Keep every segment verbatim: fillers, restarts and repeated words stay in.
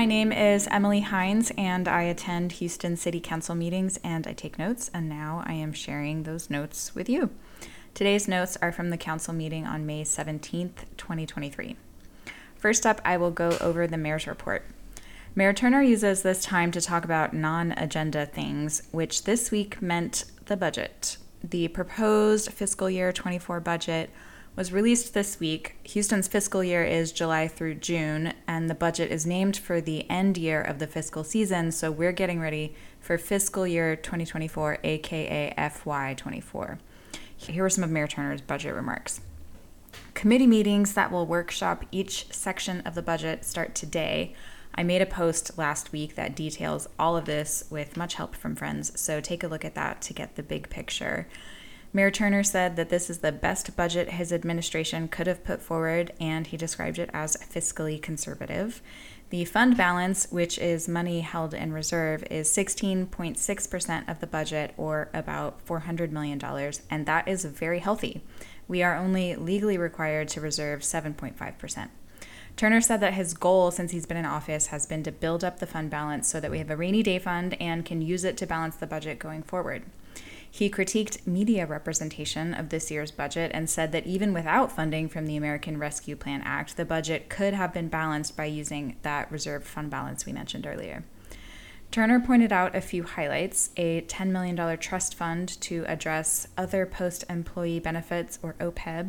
My name is Emily Hynds, and I attend Houston City Council meetings and I take notes, and now I am sharing those notes with you. Today's notes are from the council meeting on May seventeenth, twenty twenty-three. First up, I will go over the mayor's report. Mayor Turner uses this time to talk about non-agenda things, which this week meant the budget. The proposed fiscal year twenty-four budget was released this week. Houston's fiscal year is July through June, and the budget is named for the end year of the fiscal season, so we're getting ready for fiscal year twenty twenty-four, aka F Y twenty-four. Here are some of Mayor Turner's budget remarks. Committee meetings that will workshop each section of the budget start today. I made a post last week that details all of this with much help from friends, so take a look at that to get the big picture. Mayor Turner said that this is the best budget his administration could have put forward, and he described it as fiscally conservative. The fund balance, which is money held in reserve, is sixteen point six percent of the budget, or about four hundred million dollars, and that is very healthy. We are only legally required to reserve seven point five percent. Turner said that his goal since he's been in office has been to build up the fund balance so that we have a rainy day fund and can use it to balance the budget going forward. He critiqued media representation of this year's budget and said that even without funding from the American Rescue Plan Act, the budget could have been balanced by using that reserve fund balance we mentioned earlier. Turner pointed out a few highlights: a ten million dollars trust fund to address other post-employee benefits, or O P E B.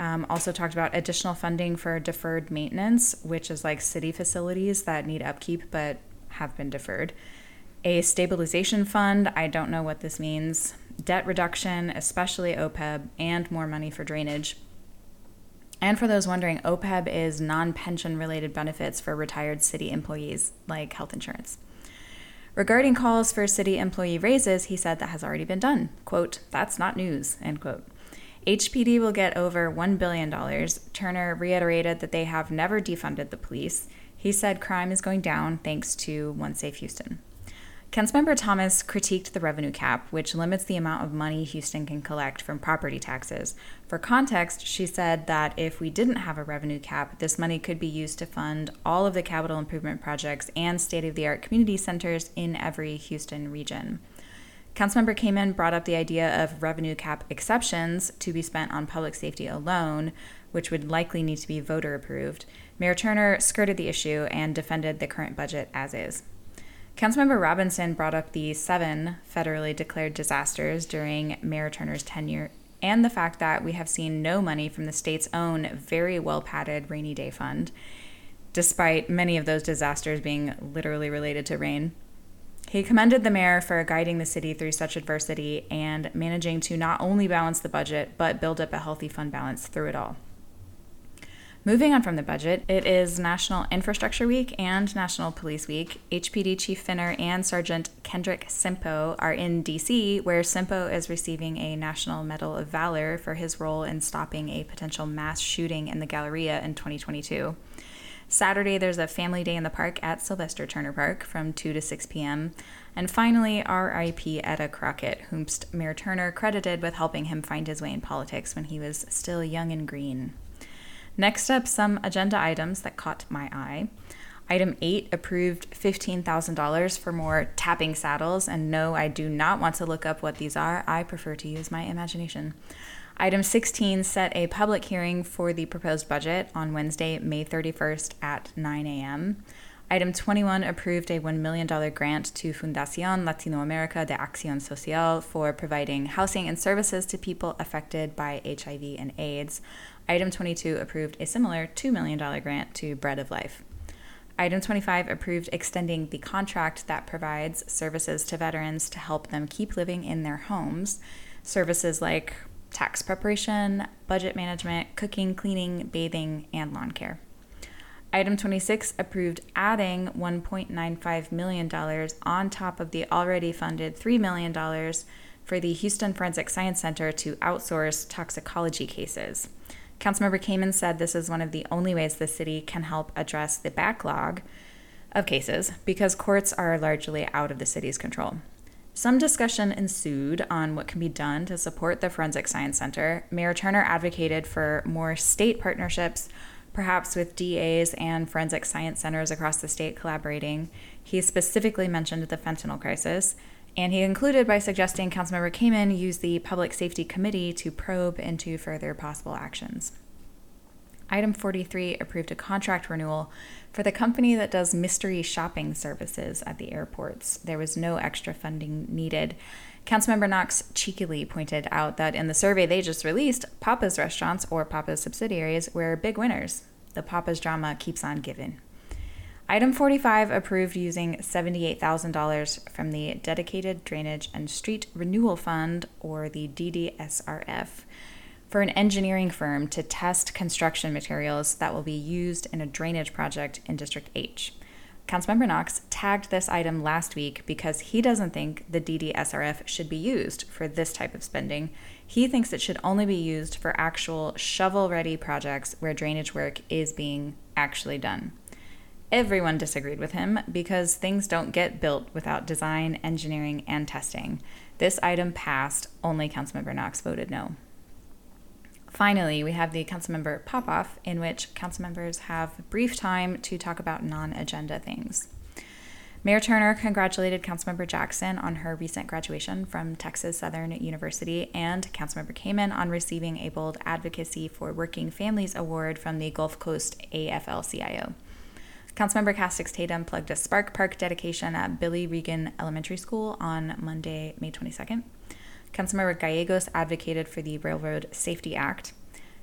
Um, also talked about additional funding for deferred maintenance, which is like city facilities that need upkeep but have been deferred. A stabilization fund, I don't know what this means. Debt reduction, especially O P E B, and more money for drainage. And for those wondering, O P E B is non-pension related benefits for retired city employees, like health insurance. Regarding calls for city employee raises, he said that has already been done. Quote, "That's not news," end quote. H P D will get over one billion dollars. Turner reiterated that they have never defunded the police. He said crime is going down thanks to One Safe Houston. Councilmember Thomas critiqued the revenue cap, which limits the amount of money Houston can collect from property taxes. For context, she said that if we didn't have a revenue cap, this money could be used to fund all of the capital improvement projects and state-of-the-art community centers in every Houston region. Councilmember Kamen brought up the idea of revenue cap exceptions to be spent on public safety alone, which would likely need to be voter approved. Mayor Turner skirted the issue and defended the current budget as is. Councilmember Robinson brought up the seven federally declared disasters during Mayor Turner's tenure and the fact that we have seen no money from the state's own very well-padded rainy day fund, despite many of those disasters being literally related to rain. He commended the mayor for guiding the city through such adversity and managing to not only balance the budget, but build up a healthy fund balance through it all. Moving on from the budget, it is National Infrastructure Week and National Police Week. H P D Chief Finner and Sergeant Kendrick Simpo are in D C, where Simpo is receiving a National Medal of Valor for his role in stopping a potential mass shooting in the Galleria in twenty twenty-two. Saturday, there's a family day in the park at Sylvester Turner Park from two to six p.m. And finally, R I P Etta Crockett, whom Mayor Turner credited with helping him find his way in politics when he was still young and green. Next up, some agenda items that caught my eye. Item eight approved fifteen thousand dollars for more tapping saddles. And no, I do not want to look up what these are. I prefer to use my imagination. Item sixteen set a public hearing for the proposed budget on Wednesday, May thirty-first at nine a.m. Item twenty-one approved a one million dollars grant to Fundación Latinoamérica de Acción Social for providing housing and services to people affected by H I V and AIDS. Item twenty-two approved a similar two million dollars grant to Bread of Life. Item twenty-five approved extending the contract that provides services to veterans to help them keep living in their homes. Services like tax preparation, budget management, cooking, cleaning, bathing, and lawn care. Item twenty-six approved adding one point nine five million dollars on top of the already funded three million dollars for the Houston Forensic Science Center to outsource toxicology cases. Councilmember Kamen said this is one of the only ways the city can help address the backlog of cases because courts are largely out of the city's control. Some discussion ensued on what can be done to support the Forensic Science Center. Mayor Turner advocated for more state partnerships, perhaps with D As and forensic science centers across the state collaborating. He specifically mentioned the fentanyl crisis, and he concluded by suggesting Councilmember Kamen use the Public Safety Committee to probe into further possible actions. Item forty-three approved a contract renewal for the company that does mystery shopping services at the airports. There was no extra funding needed. Councilmember Knox cheekily pointed out that in the survey they just released, Papa's restaurants or Papa's subsidiaries were big winners. The Papa's drama keeps on giving. Item forty-five approved using seventy-eight thousand dollars from the Dedicated Drainage and Street Renewal Fund, or the D D S R F, for an engineering firm to test construction materials that will be used in a drainage project in District H. Councilmember Knox tagged this item last week because he doesn't think the D D S R F should be used for this type of spending. He thinks it should only be used for actual shovel-ready projects where drainage work is being actually done. Everyone disagreed with him because things don't get built without design, engineering, and testing. This item passed, only Councilmember Knox voted no. Finally, we have the Councilmember Pop-Off, in which Councilmembers have brief time to talk about non-agenda things. Mayor Turner congratulated Councilmember Jackson on her recent graduation from Texas Southern University and Councilmember Kamen on receiving a Bold Advocacy for Working Families Award from the Gulf Coast A F L C I O. Councilmember Castex-Tatum plugged a Spark Park dedication at Billy Regan Elementary School on Monday, May twenty-second. Councilmember Gallegos advocated for the Railroad Safety Act.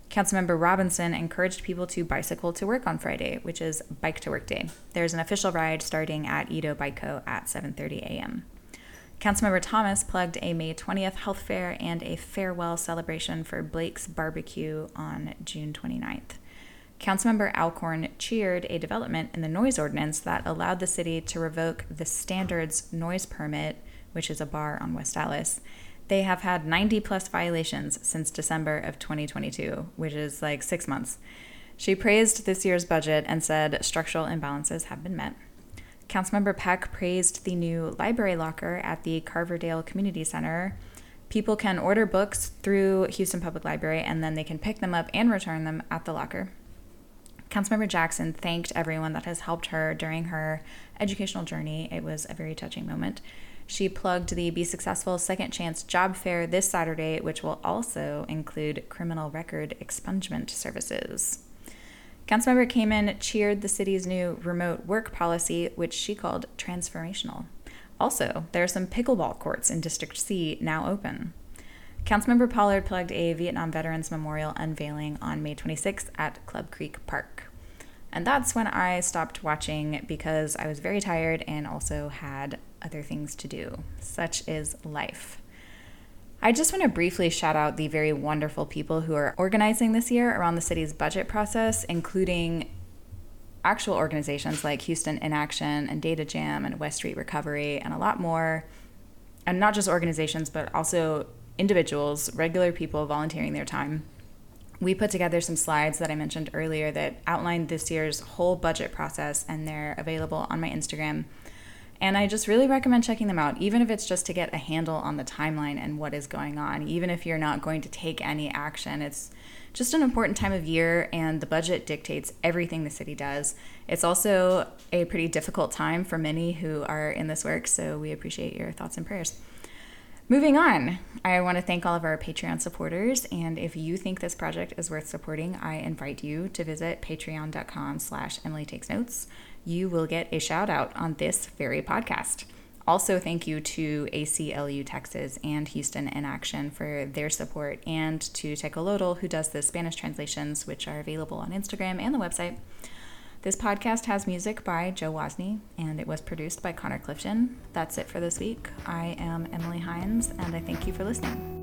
Councilmember Robinson encouraged people to bicycle to work on Friday, which is Bike to Work Day. There's an official ride starting at Edo Bike Co. at seven thirty a.m. Councilmember Thomas plugged a May twentieth health fair and a farewell celebration for Blake's Barbecue on June twenty-ninth. Councilmember Alcorn cheered a development in the noise ordinance that allowed the city to revoke the Standards Noise Permit, which is a bar on West Dallas. They have had ninety plus violations since December of twenty twenty-two, which is like six months. She praised this year's budget and said structural imbalances have been met. Councilmember Peck praised the new library locker at the Carverdale Community Center. People can order books through Houston Public Library and then they can pick them up and return them at the locker. Councilmember Jackson thanked everyone that has helped her during her educational journey. It was a very touching moment. She plugged the Be Successful Second Chance Job Fair this Saturday, which will also include criminal record expungement services. Councilmember Kamen cheered the city's new remote work policy, which she called transformational. Also, there are some pickleball courts in District C now open. Councilmember Pollard plugged a Vietnam Veterans Memorial unveiling on May twenty-sixth at Club Creek Park. And that's when I stopped watching because I was very tired and also had other things to do. Such is life. I just want to briefly shout out the very wonderful people who are organizing this year around the city's budget process, including actual organizations like Houston in Action and Data Jam and West Street Recovery and a lot more. And not just organizations, but also individuals, regular people volunteering their time. We put together some slides that I mentioned earlier that outlined this year's whole budget process, and they're available on my Instagram. And I just really recommend checking them out, even if it's just to get a handle on the timeline and what is going on. Even if you're not going to take any action, it's just an important time of year, and the budget dictates everything the city does. It's also a pretty difficult time for many who are in this work, so we appreciate your thoughts and prayers. Moving on, I want to thank all of our Patreon supporters, and if you think this project is worth supporting, I invite you to visit patreon.com slash emilytakesnotes. You will get a shout out on this very podcast. Also, thank you to A C L U Texas and Houston in Action for their support, and to Tecolodal, who does the Spanish translations, which are available on Instagram and the website. This podcast has music by Joe Wozni, and it was produced by Connor Clifton. That's it for this week. I am Emily Hynds, and I thank you for listening.